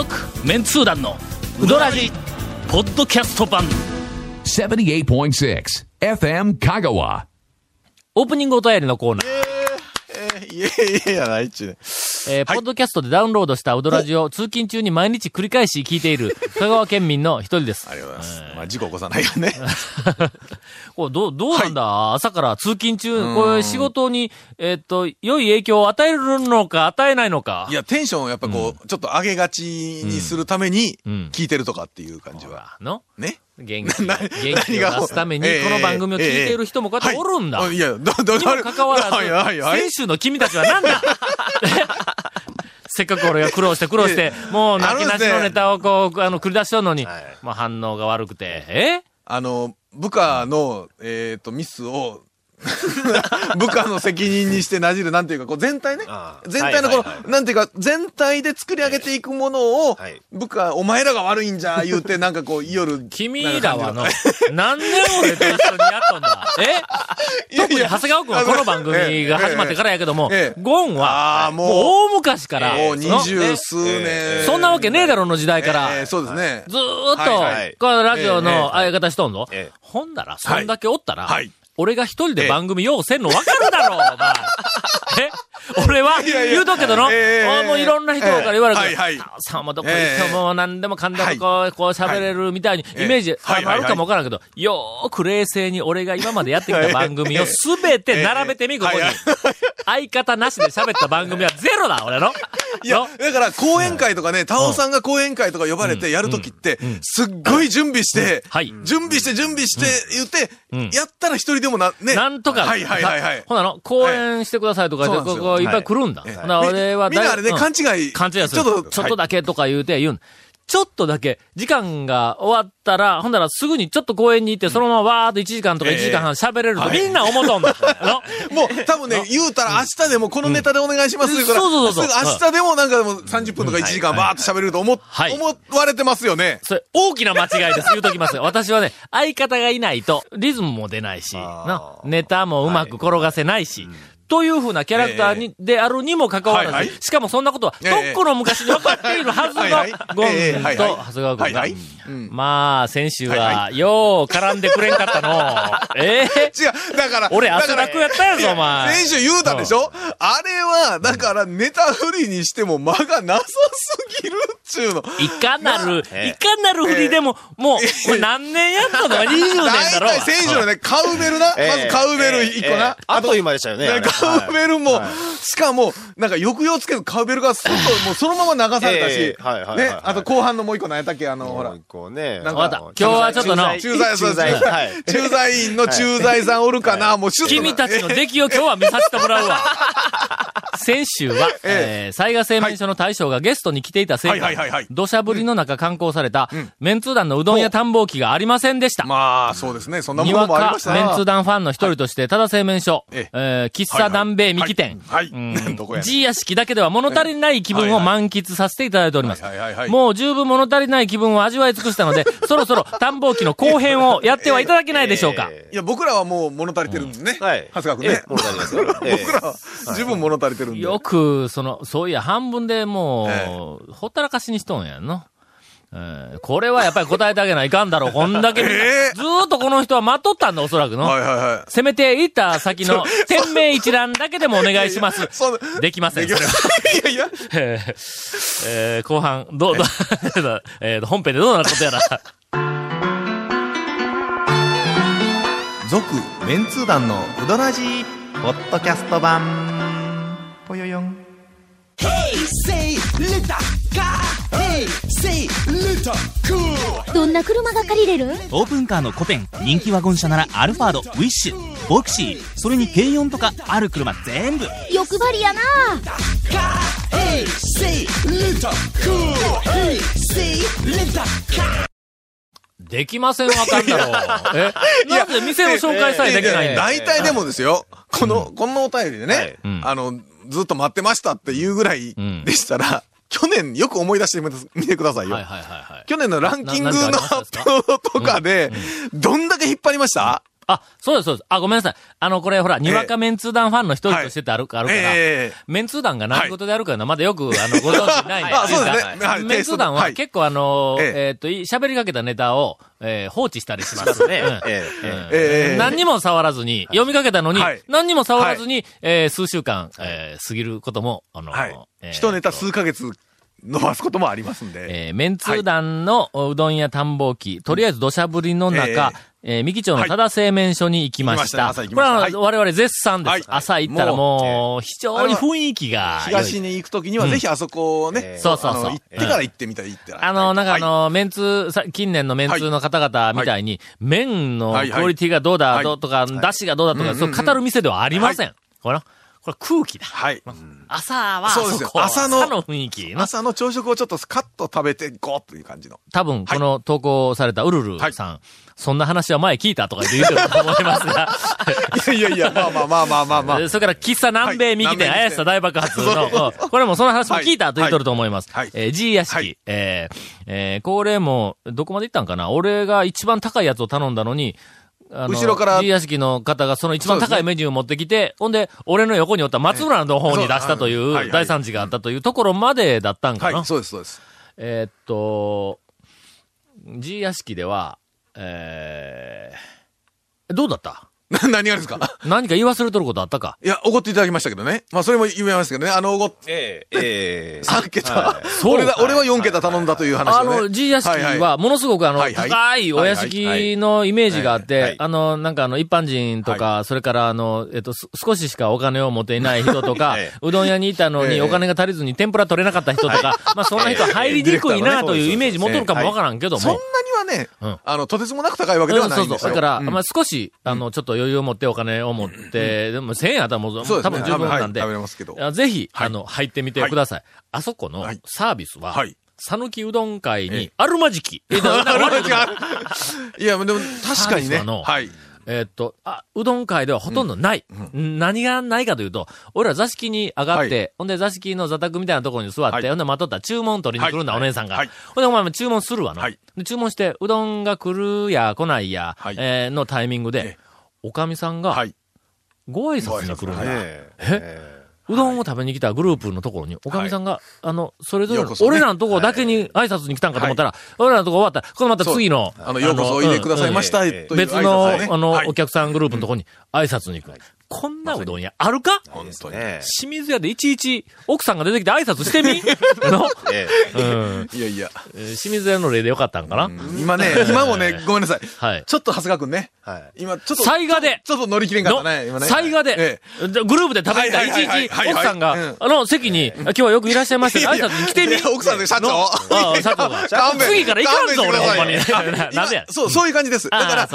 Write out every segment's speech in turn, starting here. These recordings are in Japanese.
続メンツー団のウドラジポッドキャスト版 78.6 FM 香川オープニングお便りのコーナーいやいやいやないっちゅうね、ポッドキャストでダウンロードしたオドラジを通勤中に毎日繰り返し聞いている香川県民の一人ですありがとうございます、まあ、事故起こさないよねこれどうなんだ、はい、朝から通勤中これ仕事に、良い影響を与えるのか与えないのかいやテンションをやっぱこう、ちょっと上げがちにするために聞いてるとかっていう感じは、のね元気を出すためにこの番組を聞いている人もこうやっておるんだ、はい、いやにもかかわらず先週の君たちはなんだせっかく俺が苦労してもう泣きなしのネタをこう繰り出しとるのに、はい、まあ、反応が悪くて部下の、ミスを部下の責任にしてなじるなんていうかこう全体ね全体のこの、はいはいはい、なんていうか全体で作り上げていくものを、はい、部下お前らが悪いんじゃ言うてなんかこう夜君らはの何年俺と一緒にやっとんだ特に長谷川君はこの番組が始まってからやけども、ゴンはもう大昔からもう20数年そんなわけねえだろの時代から、そうですねずーっと、はいはい、このラジオの相方しとんぞ、ほんだらそんだけおったら、はいはい俺が一人で番組用せんの分かるだろう、お前。俺は言うとけどの、もういろんな人から言われるけど、タオさんもどこ行っても何でもかんでもこう喋れるみたいにイメージあるかもわからんけど、よーく冷静に俺が今までやってきた番組をすべて並べてみ、ここに。相方なしで喋った番組はゼロだ、俺の。いや、だから講演会とかね、タオさんが講演会とか呼ばれてやるときって、すっごい準備して言って、やったら一人でもね。なんとか。はいはいはいはい。ほなの、講演してくださいとか、いっぱい来るんだ。はい、な俺はみんなあれね、勘違いする。ちょっとだけとか言う。ちょっとだけ、時間が終わったら、ほんならすぐにちょっと公園に行って、そのままわーっと1時間とか1時間半喋れると、みんな思うとんだ。もう、多分ね、言うたら明日でもこのネタでお願いしますよ、から、そう明日でもなんかでも30分とか1時間わーっと喋れると思われてますよね。それ、大きな間違いです。言うときますよ。私はね、相方がいないと、リズムも出ないし、ネタもうまく転がせないし、という風なキャラクターに、であるにもかかわらず、はいはい、しかもそんなことは、とっくの昔に分かっているはずの、ゴン君と長谷川君が、まあ、先週は、よう絡んでくれんかったの。違う、だから、俺、汗だくやったやぞ、お前。先週言うたでしょ、あれは、だから、ネタ振りにしても間がなさすぎるっちゅうの。いかなる振りでも、もう、これ何年やったの ?20 年だろ。先週のね、カウベルな。まずカウベル1個な。あと今でしたよね。カウベルも、しかも、なんか抑揚つけずカウベルがすっと、もうそのまま流されたし、ね、あと後半のもう一個何やったっけ、ほら。ね、なんか今日はちょっとの、駐在員の駐在さんおるかな、もうシュッと。君たちの出来を今日は見させてもらうわ。先週は、雑賀製麺所の大将がゲストに来ていたせいで、土砂降りの中観光された、メンツー団のうどんや探訪機がありませんでした。まあ、そうですね、そんなものもありましたね。メンツー団ファンの一人として、ただ製麺所、喫茶南米三木店、G屋敷だけでは物足りない気分を満喫させていただいております。もう十分物足りない気分を味わい尽くしたので、そろそろ探訪機の後編をやってはいただけないでしょうか。いや、僕らはもう物足りてるんですね。はい。長谷川君ね。物足りますよ。僕らは十分物足りてる。よく、そういや、半分でもう、ほったらかしにしとんやんの。これはやっぱり答えてあげないかんだろう。こんだけ、ずーっとこの人は待っとったんだ、おそらくの。せめて行った先の、店名一覧だけでもお願いします。できません、それは。いやいや。後半、本編でどうなることやら。続、メンツー団のうどらじ、ポッドキャスト版。ぽよよん。どんな車が借りれる？オープンカーのコペン、人気ワゴン車ならアルファード、ウィッシュ、ボクシー、それに軽4とかある車全部。欲張りやな。できませんわかんだろう。なぜ店の紹介さえできないんだ。大体でもですよ。このお便りでね、ずっと待ってましたっていうぐらいでしたら、去年よく思い出してみてくださいよ。去年のランキングの発表とかで、どんだけ引っ張りました？あ、そうです、そうです。あ、ごめんなさい。これ、ほら、にわかメンツー団ファンの一人としてってあるから、メンツー団が何事であるかの、まだよく、ご存知ないんですが、あ、そうですね。はい、メンツー団は結構、喋りかけたネタを、放置したりしますね。何にも触らずに、読みかけたのに、何にも触らずに、数週間、過ぎることも、一ネタ数ヶ月、伸ばすこともありますんで。メンツー団のうどんや探訪機、とりあえず土砂降りの中、三木町のただ製麺所に行きました。これは我々絶賛です。朝行ったらもう、非常に雰囲気が。東に行くときにはぜひあそこをね、そうそうそう。行ってから行ってみたい。なんかメンツ、近年のメンツの方々みたいに、麺のクオリティがどうだとか、出汁がどうだとか、そう語る店ではありません。これ空気だ。はい。朝はそこ、そうですよ。朝の雰囲気。朝の朝食をちょっとスカッと食べていこうという感じの。多分、この投稿されたウルルさん、そんな話は前聞いたとか言うと思いますが。いやいや、まあ。それから、喫茶南米右手、怪しさ大爆発の、これもその話も聞いたと言っとると思います。G 屋敷。これも、どこまで行ったんかな？俺が一番高いやつを頼んだのに、後ろから。G 屋敷の方がその一番高いメニューを持ってきて、ほんで、俺の横におった松村の方に出したという大惨事があったというところまでだったんかな。はい、そうです、そうです。G 屋敷では、どうだった？何がですか？何か言い忘れとることあったか？いや、おごっていただきましたけどね。まあ、それも言いますけどね。おごって。3桁。俺は4桁頼んだという話ね。G 屋敷は、ものすごく高いお屋敷のイメージがあって、なんか一般人とか、それから少ししかお金を持っていない人とか、うどん屋にいたのにお金が足りずに天ぷら取れなかった人とか、まあ、そんな人は入りにくいなというイメージ持っとるかもわからんけども。そんなにはね、とてつもなく高いわけではないんですよ。だから、まあ、少し、ちょっと余裕を持ってお金を持って、でも1000円あったらもう多分十分なんで、ぜひ、入ってみてください。あそこのサービスは、さぬきうどん会にあるまじき。いや、でも確かにね。うどん会ではほとんどない。何がないかというと、俺ら座敷に上がって、ほんで座敷の座卓みたいなところに座って、ほんで待っとったら注文取りに来るんだ、お姉さんが。ほんでお前も注文するわな。注文して、うどんが来るや来ないや、のタイミングで、おかみさんが、ご挨拶に来るんだ。うどんを食べに来たグループのところに、おかみさんが、それぞれ、俺らのところだけに挨拶に来たんかと思ったら、俺らのところ終わったら、このまた次の、ようこそおいでくださいました、別の、お客さんグループのところに挨拶に行く。こんなうどん屋あるか？本当に。清水屋でいちいち奥さんが出てきて挨拶してみの？いやいや。清水屋の例でよかったんかな？今もね、ごめんなさい。はい。ちょっと長谷川くんね。はい。今、ちょっと。災害で。ちょっと乗り切れんかったね、今ね。災害で。グループで食べてたいちいち奥さんが、席に、今日はよくいらっしゃいました挨拶に来てみ。奥さんで社長。社長が。次から行かんぞ、俺ほんまに。なんでや。そういう感じです。だから、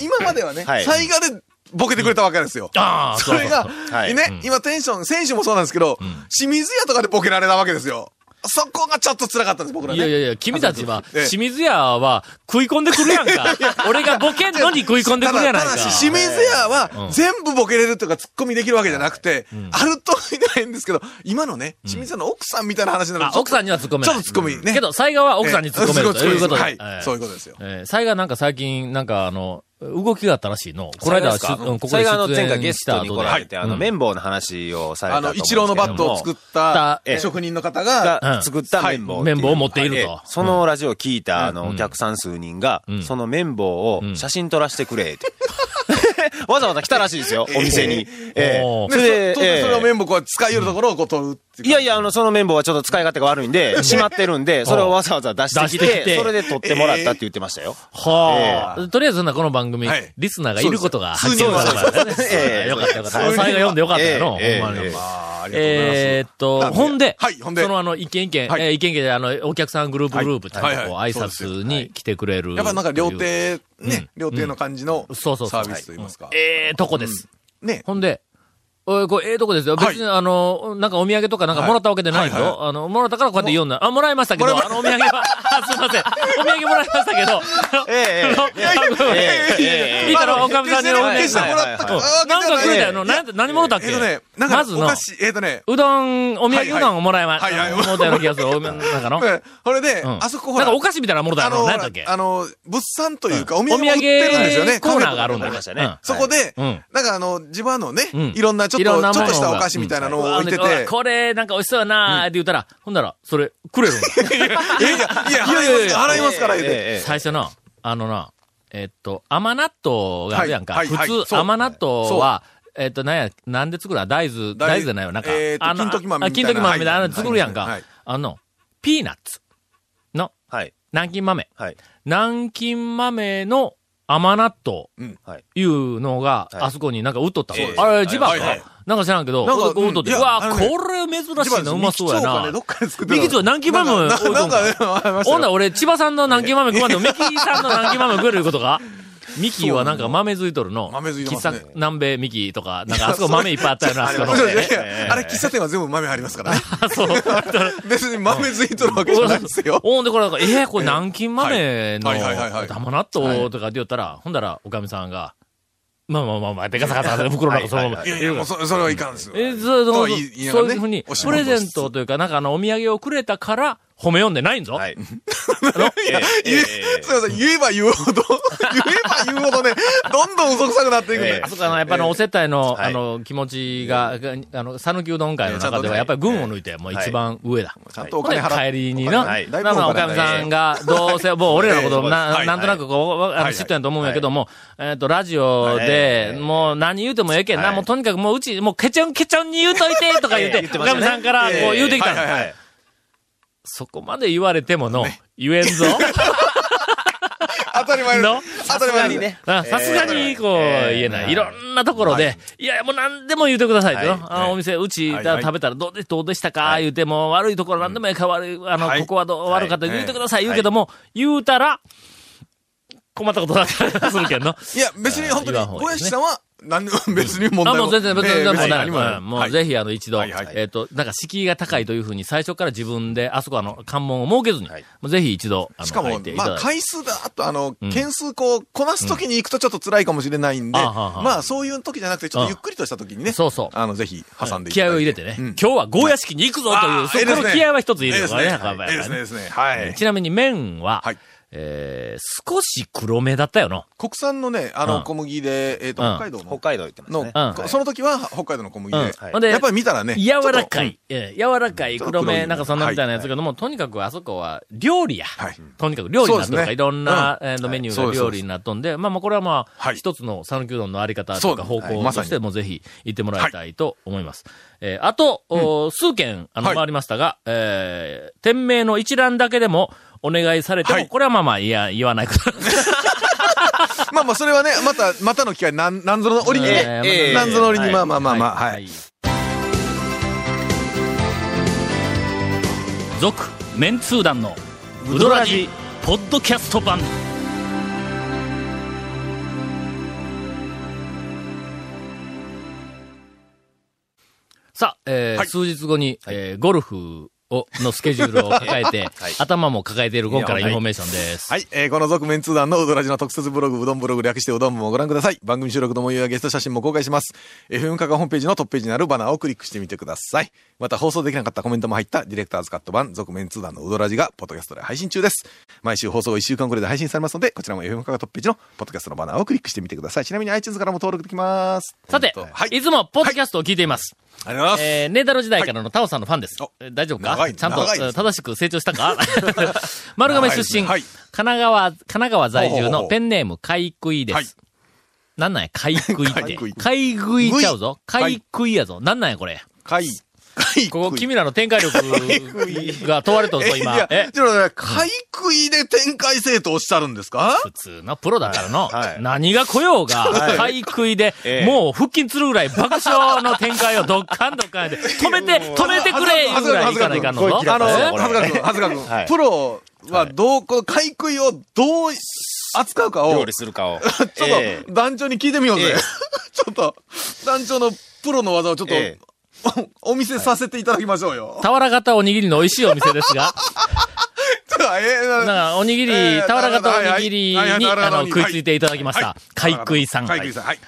今まではね、災害で、ボケてくれたわけですよ。それが、ね、今テンション、選手もそうなんですけど、清水屋とかでボケられたわけですよ。そこがちょっと辛かったんです、僕らね。いやいやいや、君たちは、清水屋は食い込んでくるやんか。俺がボケんのに食い込んでくるやないか。ただし、清水屋は全部ボケれるとか突っ込みできるわけじゃなくて、あるといないんですけど、今のね、清水屋の奥さんみたいな話なので。奥さんには突っ込めない。ちょっと突っ込みね。けど、災害は奥さんに突っ込めるということで。はい。そういうことですよ。災害なんか最近、なんか動きがあったらしいの。この間、ここで出演した後で。前回ゲストに来られて、綿棒の話をされた。一郎のバットを作った職人の方が、作った綿棒。綿棒を持っていると。そのラジオを聞いた、お客さん数人が、その綿棒を写真撮らせてくれ、って。わざわざ来たらしいですよ、お店に。それを綿棒を使いよるところをこう取るっていう。いやいや、その綿棒はちょっと使い勝手が悪いんで、しまってるんで、それをわざわざ出してきて、それで取ってもらったって言ってましたよ。はぁ。とりあえずこの番組、リスナーがいることが発見されたから。よかったよかった。おさえが読んでよかったよの。ほんで、その意見で、お客さんグループちゃんとこう挨拶に来てくれる。やっぱなんか料亭、ね、料亭の感じのサービスと言いますか。とこです。ね。ほんで、これ、ええとこですよ。別に、なんかお土産とかなんかもらったわけでないぞ、はいはいはい。もらったからこうやって言うんだ。あ、もらいましたけど、お土産は、すいません。お土産もらいましたけど、いいだろ、おかみさんにお願いして。なんかくれたよ。何もろたっけ？まずの、うどん、お土産うどんをもらいました。もろたような気がする。なんかの。これで、あそこほら。なんかお菓子みたいなもろたよ。何だっけ？物産というか、お土産売ってるんですよね。コーナーがあるんだ。そこで、なんか地場のね、いろんなちょっとしたお菓子みたいなのを置いてて。これ、なんか美味しそうやなーって言ったら、ほんなら、それ、くれるんだ。いや、払いますから、言うて。最初の、甘納豆があるやんか。普通、甘納豆は、なんで作るの？大豆じゃないわ。なんか、金時豆みたいな。金時豆みたいなの作るやんか。ピーナッツの、南京豆。南京豆の甘納豆、いうのが、あそこになんか売っとった。あれ、地場か。なんか知らんけど、売っとって。うわぁ、これ珍しいな、うまそうやな。ミキチョウ南京豆置いとんか。ほんなら俺、千葉さんの南京豆食わんでも、ミキさんの南京豆食えるいうことか？ミキはなんか豆づいとるの。豆づいてますね。南米ミキとか、なんかあそこ豆いっぱいあったよな、あそこの。あれ喫茶店は全部豆入りますからね。そう。別に豆づいとるわけじゃないですよ。ほんでこれ、これ南京豆の甘納豆とかって言ったら、ほんだら、おかみさんが、まあ、でかさかさか袋の中そのまま。それはいかんですよ。そういうふうに、プレゼントというか、なんかお土産をくれたから、褒め読んでないんぞ。はい。すいません、言えば言うほどね、どんどん嘘くさくなっていくんだよ。そうかな、やっぱお接待の、気持ちが、讃岐うどん会の中では、やっぱり群を抜いて、もう一番上だ。ちゃんとお金払って。帰りにな、おかみさんが、どうせ、もう俺らのこと、なんとなくこう、知ってんと思うんやけども、ラジオで、もう何言うてもええけんな、もうとにかくもううち、もうケチョンに言うといて、とか言って、おかみさんからこう言うてきたの。そこまで言われてもの、言えんぞ。当たり前の。当たり前にね。さすがに、こう、言えない。いろんなところで、いや、もう何でも言うてくださいっての。お店、うち食べたらどうでしたか言うても、悪いところ何でもええか悪い、ここはどう悪かった言うてください言うけども、言うたら、困ったことだったりするけんの。いや、別に本当に、小林さんは、別に問題ない。もう全然問題ない。もうぜひ一度、なんか敷居が高いというふうに最初から自分で、あそこ関門を設けずに、ぜひ一度、しかも、回数だと、件数こなすときに行くとちょっと辛いかもしれないんで、まあそういう時じゃなくて、ちょっとゆっくりとしたときにね、ぜひ挟んでいただいて。気合を入れてね、今日はゴーヤ式に行くぞという、そこの気合は一つ入れるからね。いいですね、はい。ちなみに麺は、少し黒めだったよな。国産のね、小麦で、北海道行ってますね。その時は北海道の小麦で。やっぱり見たらね。柔らかい黒め、なんかそんなみたいなやつけども、とにかくあそこは料理や。とにかく料理になっとるから、いろんなメニューが料理になっとんで、まあこれはまあ、一つの讃岐うどんのあり方とか方向としてもぜひ行ってもらいたいと思います。あと、数件、回りましたが、店名の一覧だけでも、お願いされても、これはまあ、いや、言わないこと。まあ、それはね、またの機会、なんぞの折にね。なんぞの折に、まあ、はい。続、メンツー団の、ウドラジ、ポッドキャスト版。さあ、数日後に、ゴルフ、のスケジュールを抱えて、頭も抱えている今からインフォメーションです。この続面通談のうどらじの特設ブログ、うどんブログ略してうどんもご覧ください。番組収録の模様やゲスト写真も公開します。FM カカホームページのトップページにあるバナーをクリックしてみてください。また放送できなかったコメントも入ったディレクターズカット版、続面通談のうどらじが、ポッドキャストで配信中です。毎週放送1週間くらいで配信されますので、こちらも FM カカトップページのポッドキャストのバナーをクリックしてみてください。ちなみに iTunes からも登録できます。さて、いつもポッドキャストを聞いています。ありがとうございます。ネダロ時代からのタオさんのファンです。大丈夫か？ちゃんと正しく成長したか？丸亀出身、神奈川在住のペンネーム、かいくいです。なんなんや、かいくいって。かいくいちゃうぞ。かいくいやぞ。なんなんや、これ。ここ、君らの展開力が問われとるぞ、今。ちょっとね、かいくいで展開生とおっしゃるんですか？普通のプロだからの。何が来ようが、かいくいで、もう腹筋するぐらい爆笑の展開をドッカンドッカンで、止めてくれいうぐらいいかないかんのぞ。はずかくん、プロはこのかいくいをどう扱うかを、料理するかを。ちょっと、団長に聞いてみようぜ。ちょっと、団長の、プロの技をちょっと、お見せさせていただきましょうよ。はい、俵型おにぎりの美味しいお店ですが。なんかおにぎり、俵型おにぎりに、食いついていただきました。海食いさん。海食いさん。はい。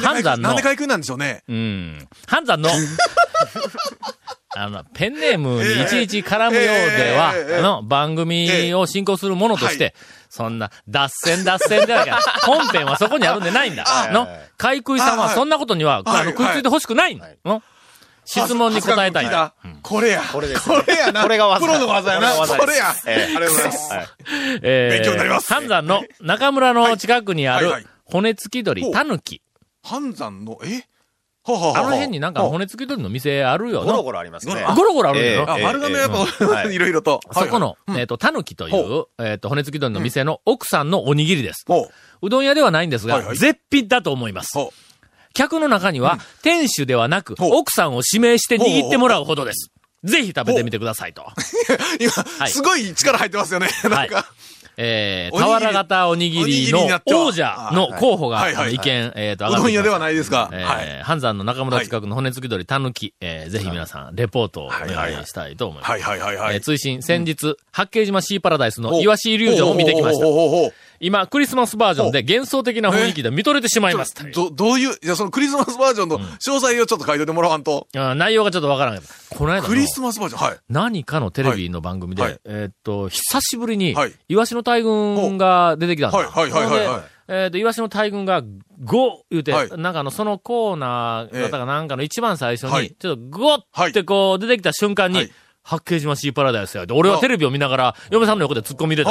半山の。なんで海食いなんでしょうね。うん。半山の、ペンネームにいちいち絡むようでは、番組を進行するものとして、そんな、脱線じゃないから、本編はそこにあるんでないんだ。海食いさんはそんなことには、食いついてほしくないの。質問に答えたい。これや。これです。これやな。これが技。プロの技やな。これや。ありがとうございます。勉強になります。半山の中村の近くにある骨付き鳥、タヌキ。半山の、あの辺になんか骨付き鳥の店あるよな。ゴロゴロありますね。ゴロゴロあるよな。丸亀やっぱ、いろいろと。そこの、タヌキという、骨付き鳥の店の奥さんのおにぎりです。うどん屋ではないんですが、絶品だと思います。客の中には、店主ではなく、奥さんを指名して握ってもらうほどです。ぜひ食べてみてくださいと。今、すごい力入ってますよね。なんか。俵型おにぎりの王者の候補が意見、上がってきました。うどん屋ではないですか。半山の中村近くの骨付き鳥たぬき、ぜひ皆さん、レポートをお願いしたいと思います。追伸、先日、八景島シーパラダイスのイワシイリュージョンを見てきました。今、クリスマスバージョンで幻想的な雰囲気で見とれてしまいます。どういう、じゃそのクリスマスバージョンの詳細をちょっと書いといてもらわんと。内容がちょっとわからない。この間のクリスマスバージョン、はい。何かのテレビの番組で、久しぶりに、イワシの大群が出てきたんだ。イワシの大群が、ゴー言うて、なんかそのコーナー方がなんかの一番最初に、ちょっとゴーってこう出てきた瞬間に、八景島シーパラダイスや。俺はテレビを見ながら、嫁さんの横で突っ込み入れて。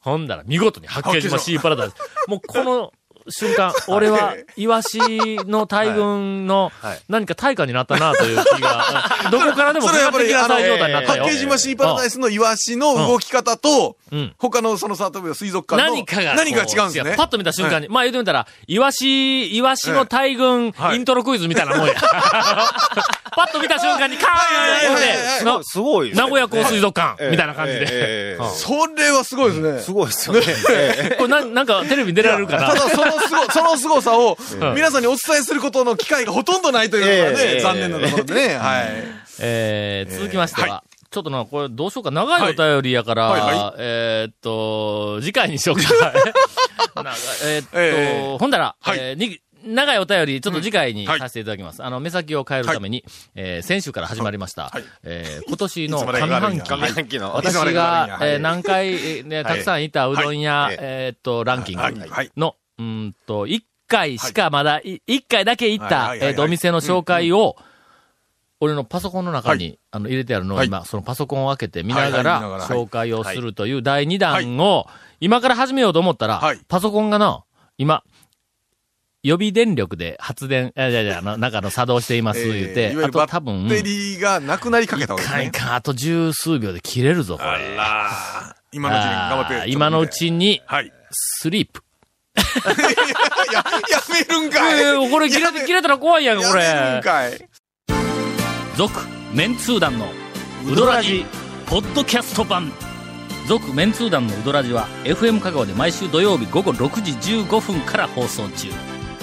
ほんだら、見事に、八景島シーパラダイス。もう、この瞬間、俺は、イワシの大群の、何か大化になったな、という気が、どこからでも不可的な大状態になったよ。八景島シーパラダイスのイワシの動き方と、他のそのサートビの水族館の何かが違うんですね。パッと見た瞬間に、まあ言うてみたら、イワシの大群、イントロクイズみたいなもんや。パッと見た瞬間に、カーンって、すごい。名古屋港水族館、みたいな感じで。それはすごいですね。すごいですよね。これなんかテレビに出られるかな。ただその凄さを、皆さんにお伝えすることの機会がほとんどないというのがね、残念なところでね。続きましては、ちょっとこれどうしようか。長いお便りやから、次回にしようか。ほんだら、長いお便り、ちょっと次回にさせていただきます。目先を変えるために、先週から始まりました。今年の上半期。私が、何回、たくさんいたうどん屋、ランキングの、一回しかまだ、一回だけ行った、お店の紹介を、俺のパソコンの中に、入れてあるのを今、そのパソコンを開けて見ながら、紹介をするという第2弾を、今から始めようと思ったら、パソコンがな、今、予備電力で発電、中の作動しています、言うて、あと多分。バッテリーがなくなりかけたわけですね。あと十数秒で切れるぞ、これ。今のうちに頑張って。今のうちに、スリープ。やめるんかい。これ切れたら怖いやん、これ。やめるんかい。続、メンツー団の、ウドラジ、ポッドキャスト版。続、メンツー団のウドラジは、FM 香川で毎週土曜日午後6時15分から放送中。